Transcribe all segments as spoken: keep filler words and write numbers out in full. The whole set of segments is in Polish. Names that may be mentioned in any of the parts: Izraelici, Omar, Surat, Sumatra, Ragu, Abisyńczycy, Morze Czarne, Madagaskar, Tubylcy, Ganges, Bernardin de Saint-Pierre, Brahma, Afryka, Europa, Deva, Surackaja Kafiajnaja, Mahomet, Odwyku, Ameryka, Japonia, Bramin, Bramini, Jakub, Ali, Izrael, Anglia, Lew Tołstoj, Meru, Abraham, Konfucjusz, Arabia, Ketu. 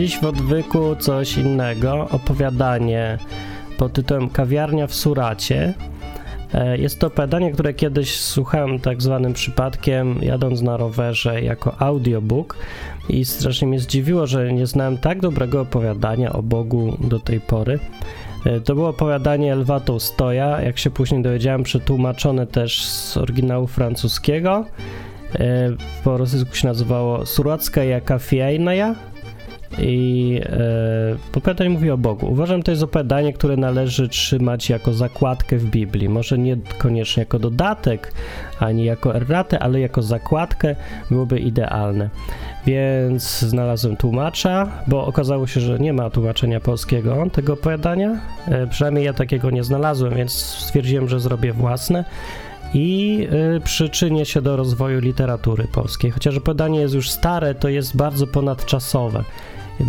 Dziś w Odwyku coś innego, opowiadanie pod tytułem Kawiarnia w Suracie. Jest to opowiadanie, które kiedyś słuchałem tak zwanym przypadkiem, jadąc na rowerze jako audiobook i strasznie mnie zdziwiło, że nie znałem tak dobrego opowiadania o Bogu do tej pory. To było opowiadanie Lwa Tołstoja, jak się później dowiedziałem, przetłumaczone też z oryginału francuskiego. Po rosyjsku się nazywało Surackaja Kafiajnaja i e, opowiadanie mówi o Bogu. Uważam, to jest opowiadanie, które należy trzymać jako zakładkę w Biblii. Może nie koniecznie jako dodatek, ani jako erratę, ale jako zakładkę byłoby idealne. Więc znalazłem tłumacza, bo okazało się, że nie ma tłumaczenia polskiego tego opowiadania. E, przynajmniej ja takiego nie znalazłem, więc stwierdziłem, że zrobię własne i y, przyczynię się do rozwoju literatury polskiej. Chociaż opowiadanie jest już stare, to jest bardzo ponadczasowe.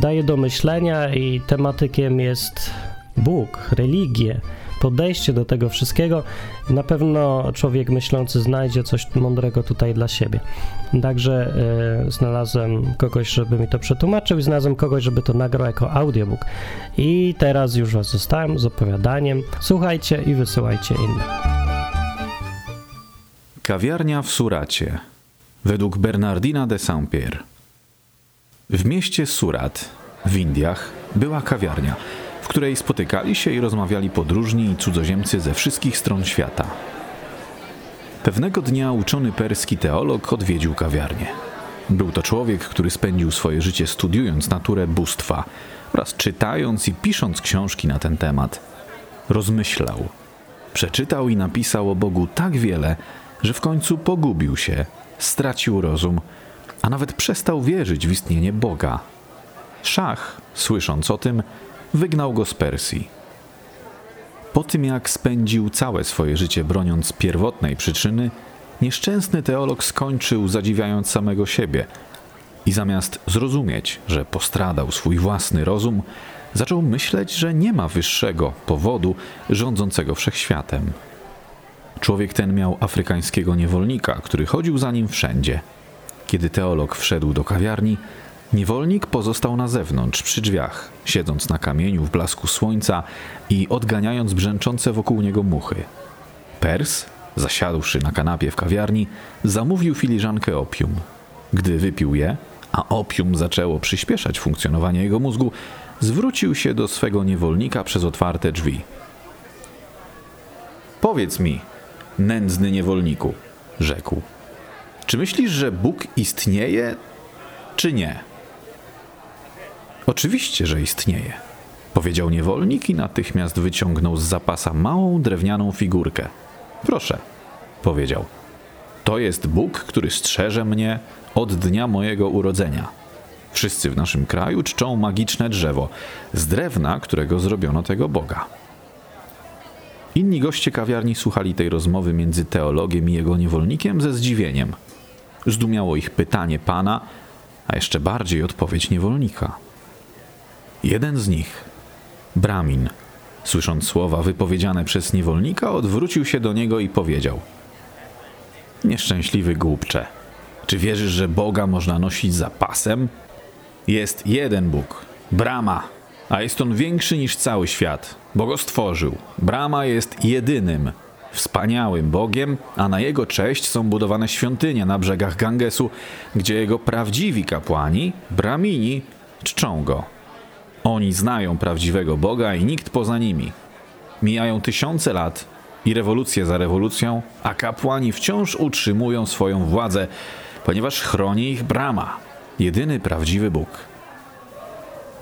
Daje do myślenia i tematykiem jest Bóg, religie, podejście do tego wszystkiego. Na pewno człowiek myślący znajdzie coś mądrego tutaj dla siebie. Także y, znalazłem kogoś, żeby mi to przetłumaczył i znalazłem kogoś, żeby to nagrał jako audiobook. I teraz już was zostałem z opowiadaniem. Słuchajcie i wysyłajcie inne. Kawiarnia w Suracie, według Bernardina de Saint-Pierre. W mieście Surat, w Indiach, była kawiarnia, w której spotykali się i rozmawiali podróżni i cudzoziemcy ze wszystkich stron świata. Pewnego dnia uczony perski teolog odwiedził kawiarnię. Był to człowiek, który spędził swoje życie studiując naturę bóstwa oraz czytając i pisząc książki na ten temat. Rozmyślał. Przeczytał i napisał o Bogu tak wiele, że w końcu pogubił się, stracił rozum, a nawet przestał wierzyć w istnienie Boga. Szach, słysząc o tym, wygnał go z Persji. Po tym, jak spędził całe swoje życie broniąc pierwotnej przyczyny, nieszczęsny teolog skończył zadziwiając samego siebie i zamiast zrozumieć, że postradał swój własny rozum, zaczął myśleć, że nie ma wyższego powodu rządzącego wszechświatem. Człowiek ten miał afrykańskiego niewolnika, który chodził za nim wszędzie. Kiedy teolog wszedł do kawiarni, niewolnik pozostał na zewnątrz, przy drzwiach, siedząc na kamieniu w blasku słońca i odganiając brzęczące wokół niego muchy. Pers, zasiadłszy na kanapie w kawiarni, zamówił filiżankę opium. Gdy wypił je, a opium zaczęło przyspieszać funkcjonowanie jego mózgu, zwrócił się do swego niewolnika przez otwarte drzwi. Powiedz mi, nędzny niewolniku, rzekł. Czy myślisz, że Bóg istnieje, czy nie? Oczywiście, że istnieje, powiedział niewolnik i natychmiast wyciągnął z zapasa małą drewnianą figurkę. Proszę, powiedział. To jest Bóg, który strzeże mnie od dnia mojego urodzenia. Wszyscy w naszym kraju czczą magiczne drzewo z drewna, którego zrobiono tego Boga. Inni goście kawiarni słuchali tej rozmowy między teologiem i jego niewolnikiem ze zdziwieniem. Zdumiało ich pytanie pana, a jeszcze bardziej odpowiedź niewolnika. Jeden z nich, Bramin, słysząc słowa wypowiedziane przez niewolnika, odwrócił się do niego i powiedział: Nieszczęśliwy głupcze, czy wierzysz, że Boga można nosić za pasem? Jest jeden Bóg, Brahma. A jest on większy niż cały świat, bo go stworzył. Brahma jest jedynym, wspaniałym Bogiem, a na jego cześć są budowane świątynie na brzegach Gangesu, gdzie jego prawdziwi kapłani, Bramini, czczą go. Oni znają prawdziwego Boga i nikt poza nimi. Mijają tysiące lat i rewolucje za rewolucją, a kapłani wciąż utrzymują swoją władzę, ponieważ chroni ich Brahma, jedyny prawdziwy Bóg.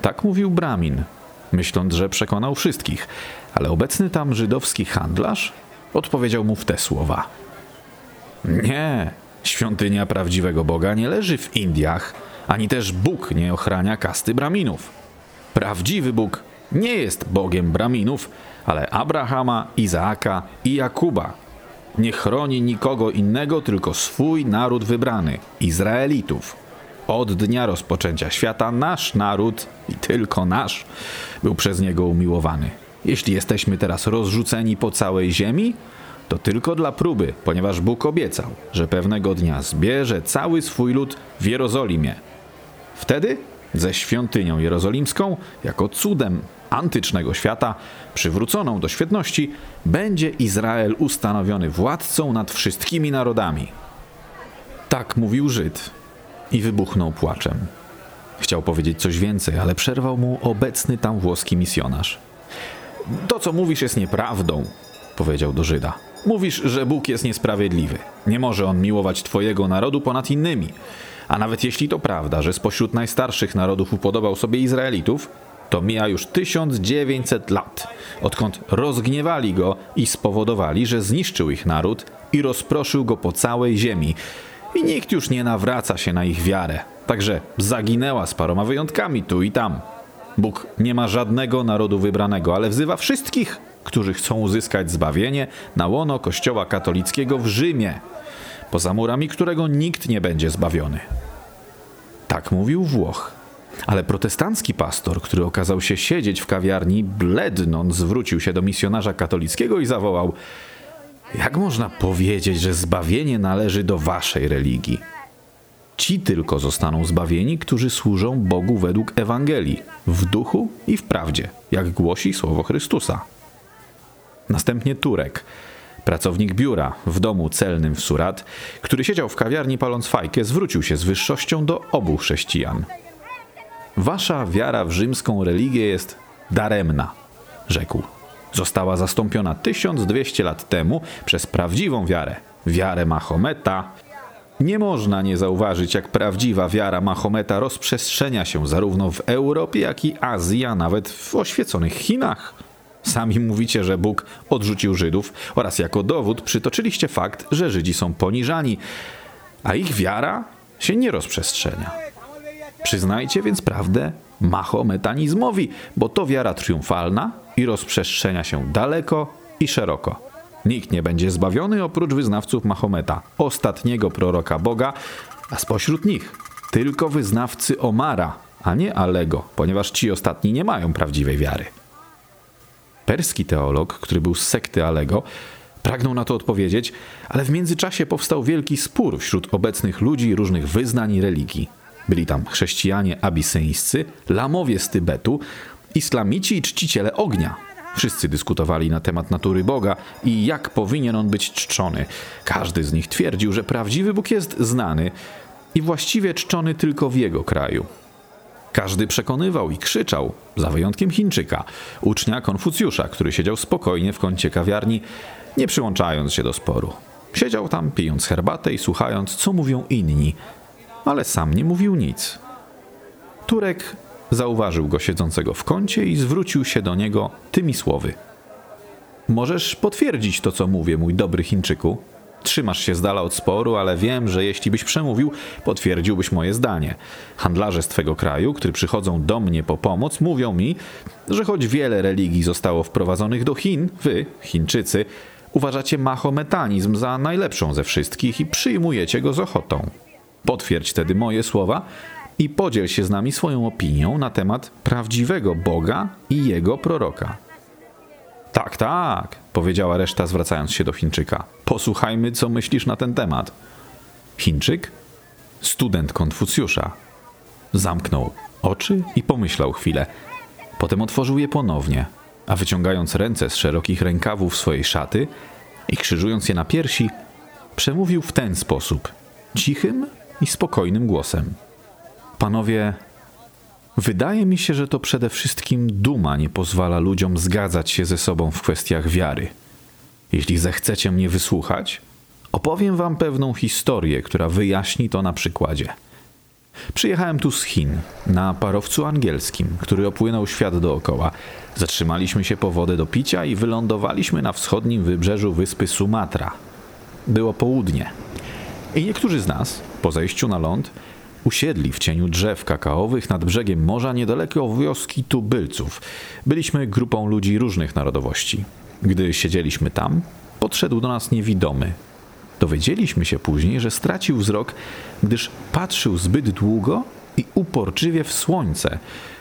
Tak mówił Bramin, myśląc, że przekonał wszystkich, ale obecny tam żydowski handlarz odpowiedział mu w te słowa. Nie, świątynia prawdziwego Boga nie leży w Indiach, ani też Bóg nie ochrania kasty Braminów. Prawdziwy Bóg nie jest Bogiem Braminów, ale Abrahama, Izaaka i Jakuba. Nie chroni nikogo innego, tylko swój naród wybrany, Izraelitów. Od dnia rozpoczęcia świata nasz naród, i tylko nasz, był przez niego umiłowany. Jeśli jesteśmy teraz rozrzuceni po całej ziemi, to tylko dla próby, ponieważ Bóg obiecał, że pewnego dnia zbierze cały swój lud w Jerozolimie. Wtedy ze świątynią jerozolimską jako cudem antycznego świata, przywróconą do świetności, będzie Izrael ustanowiony władcą nad wszystkimi narodami. Tak mówił Żyd i wybuchnął płaczem. Chciał powiedzieć coś więcej, ale przerwał mu obecny tam włoski misjonarz. To, co mówisz, jest nieprawdą, powiedział do Żyda. Mówisz, że Bóg jest niesprawiedliwy. Nie może On miłować twojego narodu ponad innymi. A nawet jeśli to prawda, że spośród najstarszych narodów upodobał sobie Izraelitów, to mija już tysiąc dziewięćset lat, odkąd rozgniewali go i spowodowali, że zniszczył ich naród i rozproszył go po całej ziemi. I nikt już nie nawraca się na ich wiarę. Także zaginęła z paroma wyjątkami tu i tam. Bóg nie ma żadnego narodu wybranego, ale wzywa wszystkich, którzy chcą uzyskać zbawienie, na łono Kościoła katolickiego w Rzymie, poza murami którego nikt nie będzie zbawiony. Tak mówił Włoch. Ale protestancki pastor, który okazał się siedzieć w kawiarni, blednąc zwrócił się do misjonarza katolickiego i zawołał: jak można powiedzieć, że zbawienie należy do waszej religii? Ci tylko zostaną zbawieni, którzy służą Bogu według Ewangelii, w duchu i w prawdzie, jak głosi słowo Chrystusa. Następnie Turek, pracownik biura w domu celnym w Surat, który siedział w kawiarni paląc fajkę, zwrócił się z wyższością do obu chrześcijan. Wasza wiara w rzymską religię jest daremna, rzekł. Została zastąpiona tysiąc dwieście lat temu przez prawdziwą wiarę, wiarę Mahometa. Nie można nie zauważyć, jak prawdziwa wiara Mahometa rozprzestrzenia się zarówno w Europie, jak i Azji, a nawet w oświeconych Chinach. Sami mówicie, że Bóg odrzucił Żydów oraz jako dowód przytoczyliście fakt, że Żydzi są poniżani, a ich wiara się nie rozprzestrzenia. Przyznajcie więc prawdę mahometanizmowi, bo to wiara triumfalna i rozprzestrzenia się daleko i szeroko. Nikt nie będzie zbawiony oprócz wyznawców Mahometa, ostatniego proroka Boga, a spośród nich tylko wyznawcy Omara, a nie Alego, ponieważ ci ostatni nie mają prawdziwej wiary. Perski teolog, który był z sekty Alego, pragnął na to odpowiedzieć, ale w międzyczasie powstał wielki spór wśród obecnych ludzi różnych wyznań i religii. Byli tam chrześcijanie abisyńscy, lamowie z Tybetu, islamici i czciciele ognia. Wszyscy dyskutowali na temat natury Boga i jak powinien on być czczony. Każdy z nich twierdził, że prawdziwy Bóg jest znany i właściwie czczony tylko w jego kraju. Każdy przekonywał i krzyczał, za wyjątkiem Chińczyka, ucznia Konfucjusza, który siedział spokojnie w kącie kawiarni, nie przyłączając się do sporu. Siedział tam, pijąc herbatę i słuchając, co mówią inni, ale sam nie mówił nic. Turek zauważył go siedzącego w kącie i zwrócił się do niego tymi słowy. Możesz potwierdzić to, co mówię, mój dobry Chińczyku. Trzymasz się z dala od sporu, ale wiem, że jeśli byś przemówił, potwierdziłbyś moje zdanie. Handlarze z twego kraju, którzy przychodzą do mnie po pomoc, mówią mi, że choć wiele religii zostało wprowadzonych do Chin, wy, Chińczycy, uważacie mahometanizm za najlepszą ze wszystkich i przyjmujecie go z ochotą. Potwierdź tedy moje słowa i podziel się z nami swoją opinią na temat prawdziwego Boga i jego proroka. Tak, tak, powiedziała reszta, zwracając się do Chińczyka. Posłuchajmy, co myślisz na ten temat. Chińczyk, student Konfucjusza, zamknął oczy i pomyślał chwilę. Potem otworzył je ponownie, a wyciągając ręce z szerokich rękawów swojej szaty i krzyżując je na piersi, przemówił w ten sposób, cichym i spokojnym głosem. Panowie, wydaje mi się, że to przede wszystkim duma nie pozwala ludziom zgadzać się ze sobą w kwestiach wiary. Jeśli zechcecie mnie wysłuchać, opowiem wam pewną historię, która wyjaśni to na przykładzie. Przyjechałem tu z Chin, na parowcu angielskim, który opłynął świat dookoła. Zatrzymaliśmy się po wodę do picia i wylądowaliśmy na wschodnim wybrzeżu wyspy Sumatra. Było południe. I niektórzy z nas, po zejściu na ląd, usiedli w cieniu drzew kakaowych nad brzegiem morza niedaleko wioski Tubylców. Byliśmy grupą ludzi różnych narodowości. Gdy siedzieliśmy tam, podszedł do nas niewidomy. Dowiedzieliśmy się później, że stracił wzrok, gdyż patrzył zbyt długo i uporczywie w słońce,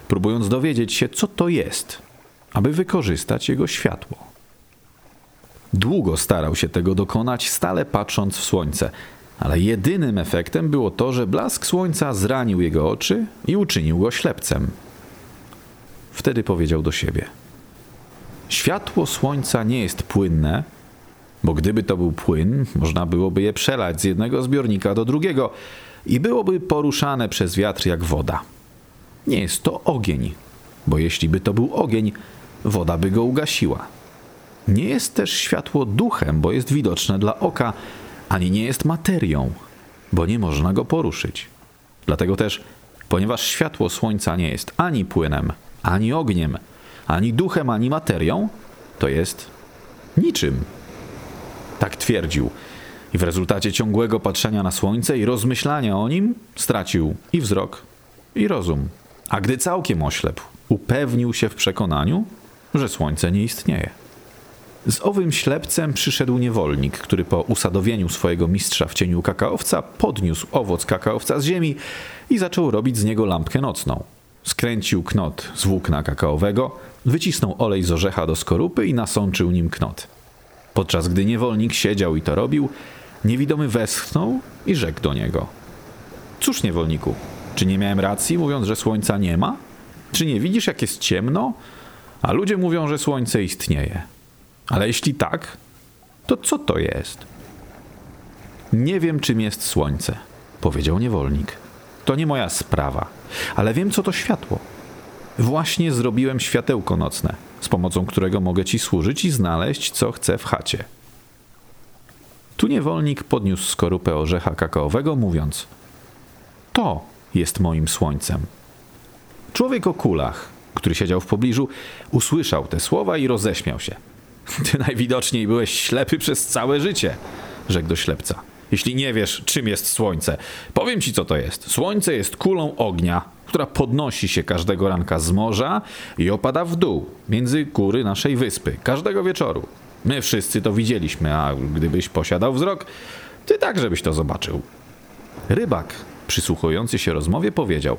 próbując dowiedzieć się, co to jest, aby wykorzystać jego światło. Długo starał się tego dokonać, stale patrząc w słońce. ale jedynym efektem było to, że blask słońca zranił jego oczy i uczynił go ślepcem. Wtedy powiedział do siebie: światło słońca nie jest płynne, bo gdyby to był płyn, można byłoby je przelać z jednego zbiornika do drugiego i byłoby poruszane przez wiatr jak woda. Nie jest to ogień, bo jeśli by to był ogień, woda by go ugasiła. Nie jest też światło duchem, bo jest widoczne dla oka, ani nie jest materią, bo nie można go poruszyć. Dlatego też, ponieważ światło słońca nie jest ani płynem, ani ogniem, ani duchem, ani materią, to jest niczym. Tak twierdził i w rezultacie ciągłego patrzenia na słońce i rozmyślania o nim stracił i wzrok, i rozum. A gdy całkiem oślepł, upewnił się w przekonaniu, że słońce nie istnieje. Z owym ślepcem przyszedł niewolnik, który po usadowieniu swojego mistrza w cieniu kakaowca podniósł owoc kakaowca z ziemi i zaczął robić z niego lampkę nocną. Skręcił knot z włókna kakaowego, wycisnął olej z orzecha do skorupy i nasączył nim knot. Podczas gdy niewolnik siedział i to robił, niewidomy westchnął i rzekł do niego: cóż, niewolniku, czy nie miałem racji, mówiąc, że słońca nie ma? Czy nie widzisz, jak jest ciemno? A ludzie mówią, że słońce istnieje. Ale jeśli tak, to co to jest? Nie wiem, czym jest słońce, powiedział niewolnik. To nie moja sprawa, ale wiem, co to światło. Właśnie zrobiłem światełko nocne, z pomocą którego mogę ci służyć i znaleźć, co chcę w chacie. Tu niewolnik podniósł skorupę orzecha kakaowego, mówiąc: to jest moim słońcem. Człowiek o kulach, który siedział w pobliżu, usłyszał te słowa i roześmiał się. Ty najwidoczniej byłeś ślepy przez całe życie, rzekł do ślepca. Jeśli nie wiesz, czym jest słońce, powiem ci, co to jest. Słońce jest kulą ognia, która podnosi się każdego ranka z morza i opada w dół, między góry naszej wyspy, każdego wieczoru. My wszyscy to widzieliśmy, a gdybyś posiadał wzrok, ty także byś to zobaczył. Rybak, przysłuchujący się rozmowie, powiedział: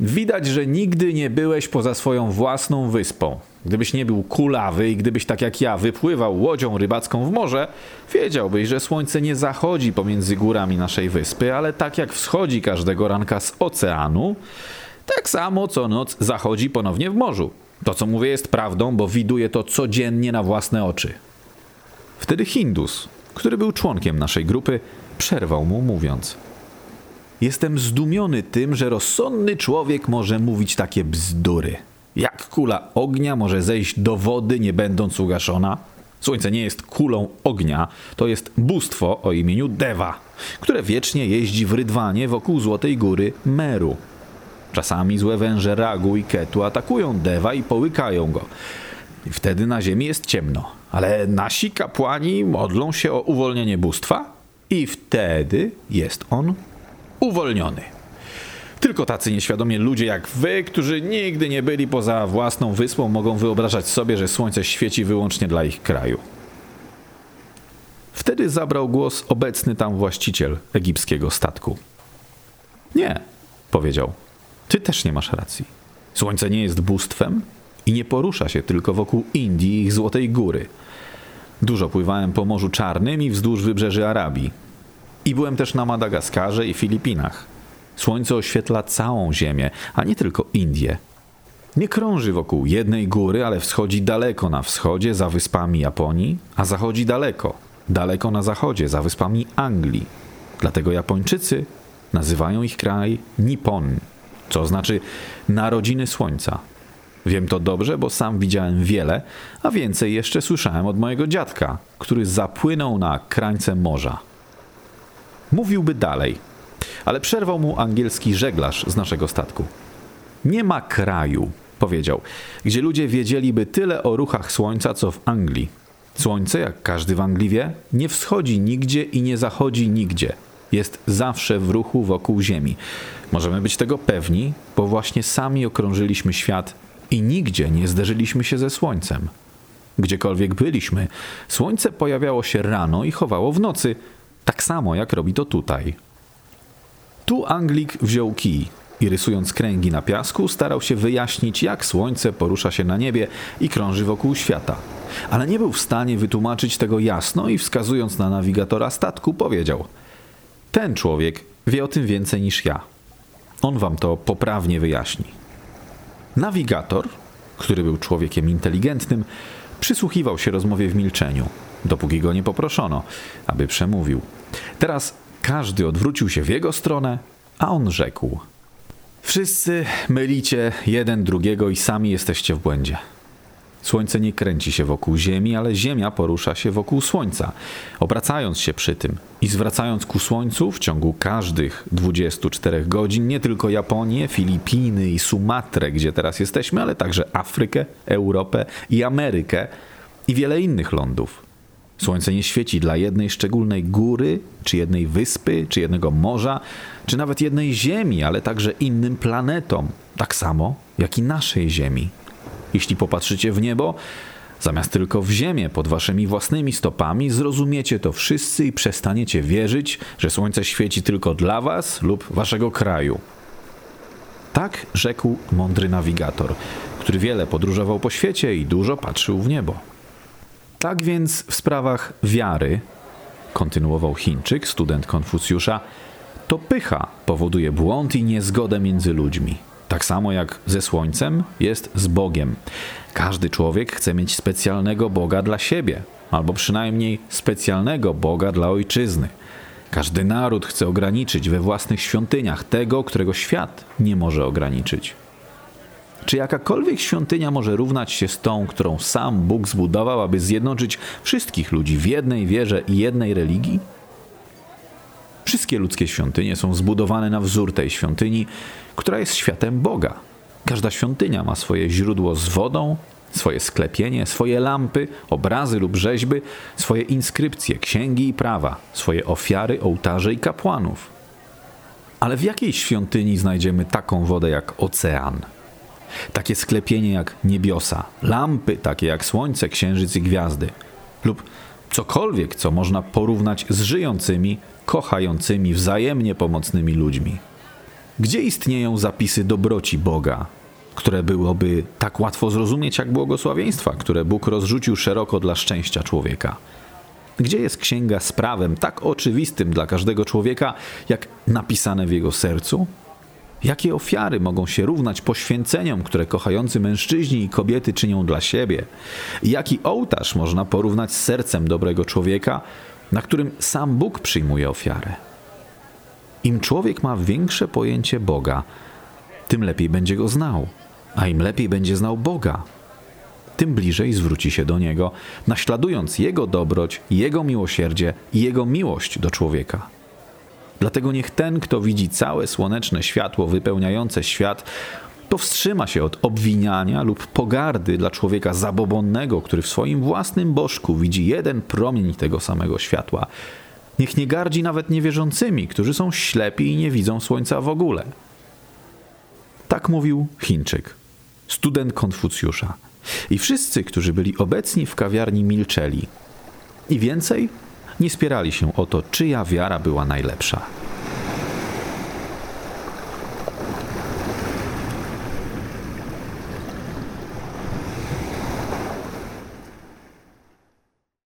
widać, że nigdy nie byłeś poza swoją własną wyspą. Gdybyś nie był kulawy i gdybyś tak jak ja wypływał łodzią rybacką w morze, wiedziałbyś, że słońce nie zachodzi pomiędzy górami naszej wyspy, ale tak jak wschodzi każdego ranka z oceanu, tak samo co noc zachodzi ponownie w morzu. To, co mówię, jest prawdą, bo widuję to codziennie na własne oczy. Wtedy Hindus, który był członkiem naszej grupy, przerwał mu, mówiąc: jestem zdumiony tym, że rozsądny człowiek może mówić takie bzdury. Jak kula ognia może zejść do wody, nie będąc ugaszona? Słońce nie jest kulą ognia, to jest bóstwo o imieniu Deva, które wiecznie jeździ w rydwanie wokół złotej góry Meru. Czasami złe węże Ragu i Ketu atakują Deva i połykają go. I wtedy na ziemi jest ciemno, ale nasi kapłani modlą się o uwolnienie bóstwa i wtedy jest on uwolniony. Tylko tacy nieświadomie ludzie jak wy, którzy nigdy nie byli poza własną wyspą, mogą wyobrażać sobie, że słońce świeci wyłącznie dla ich kraju. Wtedy zabrał głos obecny tam właściciel egipskiego statku. Nie, powiedział, ty też nie masz racji. Słońce nie jest bóstwem i nie porusza się tylko wokół Indii i ich złotej góry. Dużo pływałem po Morzu Czarnym i wzdłuż wybrzeży Arabii. I byłem też na Madagaskarze i Filipinach. Słońce oświetla całą Ziemię, a nie tylko Indię. Nie krąży wokół jednej góry, ale wschodzi daleko na wschodzie, za wyspami Japonii, a zachodzi daleko, daleko na zachodzie, za wyspami Anglii. Dlatego Japończycy nazywają ich kraj Nippon, co znaczy narodziny słońca. Wiem to dobrze, bo sam widziałem wiele, a więcej jeszcze słyszałem od mojego dziadka, który zapłynął na krańce morza. Mówiłby dalej, ale przerwał mu angielski żeglarz z naszego statku. Nie ma kraju, powiedział, gdzie ludzie wiedzieliby tyle o ruchach słońca, co w Anglii. Słońce, jak każdy w Anglii wie, nie wschodzi nigdzie i nie zachodzi nigdzie. Jest zawsze w ruchu wokół Ziemi. Możemy być tego pewni, bo właśnie sami okrążyliśmy świat i nigdzie nie zderzyliśmy się ze słońcem. Gdziekolwiek byliśmy, słońce pojawiało się rano i chowało w nocy, tak samo jak robi to tutaj. Tu Anglik wziął kij i rysując kręgi na piasku starał się wyjaśnić, jak słońce porusza się na niebie i krąży wokół świata. Ale nie był w stanie wytłumaczyć tego jasno i wskazując na nawigatora statku powiedział: Ten człowiek wie o tym więcej niż ja. On wam to poprawnie wyjaśni. Nawigator, który był człowiekiem inteligentnym, przysłuchiwał się rozmowie w milczeniu, dopóki go nie poproszono, aby przemówił. Teraz każdy odwrócił się w jego stronę, a on rzekł: wszyscy mylicie jeden drugiego i sami jesteście w błędzie. Słońce nie kręci się wokół Ziemi, ale Ziemia porusza się wokół Słońca, obracając się przy tym i zwracając ku Słońcu w ciągu każdych dwudziestu czterech godzin nie tylko Japonię, Filipiny i Sumatrę, gdzie teraz jesteśmy, ale także Afrykę, Europę i Amerykę i wiele innych lądów. Słońce nie świeci dla jednej szczególnej góry, czy jednej wyspy, czy jednego morza, czy nawet jednej Ziemi, ale także innym planetom, tak samo jak i naszej Ziemi. Jeśli popatrzycie w niebo, zamiast tylko w ziemię pod waszymi własnymi stopami, zrozumiecie to wszyscy i przestaniecie wierzyć, że słońce świeci tylko dla was lub waszego kraju. Tak rzekł mądry nawigator, który wiele podróżował po świecie i dużo patrzył w niebo. Tak więc w sprawach wiary, kontynuował Chińczyk, student Konfucjusza, to pycha powoduje błąd i niezgodę między ludźmi. Tak samo jak ze słońcem jest z Bogiem. Każdy człowiek chce mieć specjalnego Boga dla siebie, albo przynajmniej specjalnego Boga dla ojczyzny. Każdy naród chce ograniczyć we własnych świątyniach tego, którego świat nie może ograniczyć. Czy jakakolwiek świątynia może równać się z tą, którą sam Bóg zbudował, aby zjednoczyć wszystkich ludzi w jednej wierze i jednej religii? Wszystkie ludzkie świątynie są zbudowane na wzór tej świątyni, która jest światem Boga. Każda świątynia ma swoje źródło z wodą, swoje sklepienie, swoje lampy, obrazy lub rzeźby, swoje inskrypcje, księgi i prawa, swoje ofiary, ołtarze i kapłanów. Ale w jakiej świątyni znajdziemy taką wodę jak ocean? Takie sklepienie jak niebiosa, lampy takie jak słońce, księżyc i gwiazdy lub cokolwiek, co można porównać z żyjącymi, kochającymi, wzajemnie pomocnymi ludźmi. Gdzie istnieją zapisy dobroci Boga, które byłoby tak łatwo zrozumieć jak błogosławieństwa, które Bóg rozrzucił szeroko dla szczęścia człowieka? Gdzie jest księga z prawem tak oczywistym dla każdego człowieka, jak napisane w jego sercu? Jakie ofiary mogą się równać poświęceniom, które kochający mężczyźni i kobiety czynią dla siebie? Jaki ołtarz można porównać z sercem dobrego człowieka, na którym sam Bóg przyjmuje ofiarę? Im człowiek ma większe pojęcie Boga, tym lepiej będzie go znał, a im lepiej będzie znał Boga, tym bliżej zwróci się do Niego, naśladując Jego dobroć, Jego miłosierdzie i Jego miłość do człowieka. Dlatego niech ten, kto widzi całe słoneczne światło wypełniające świat, powstrzyma się od obwiniania lub pogardy dla człowieka zabobonnego, który w swoim własnym bożku widzi jeden promień tego samego światła. Niech nie gardzi nawet niewierzącymi, którzy są ślepi i nie widzą słońca w ogóle. Tak mówił Chińczyk, student Konfucjusza. I wszyscy, którzy byli obecni w kawiarni, milczeli. I więcej, nie spierali się o to, czyja wiara była najlepsza.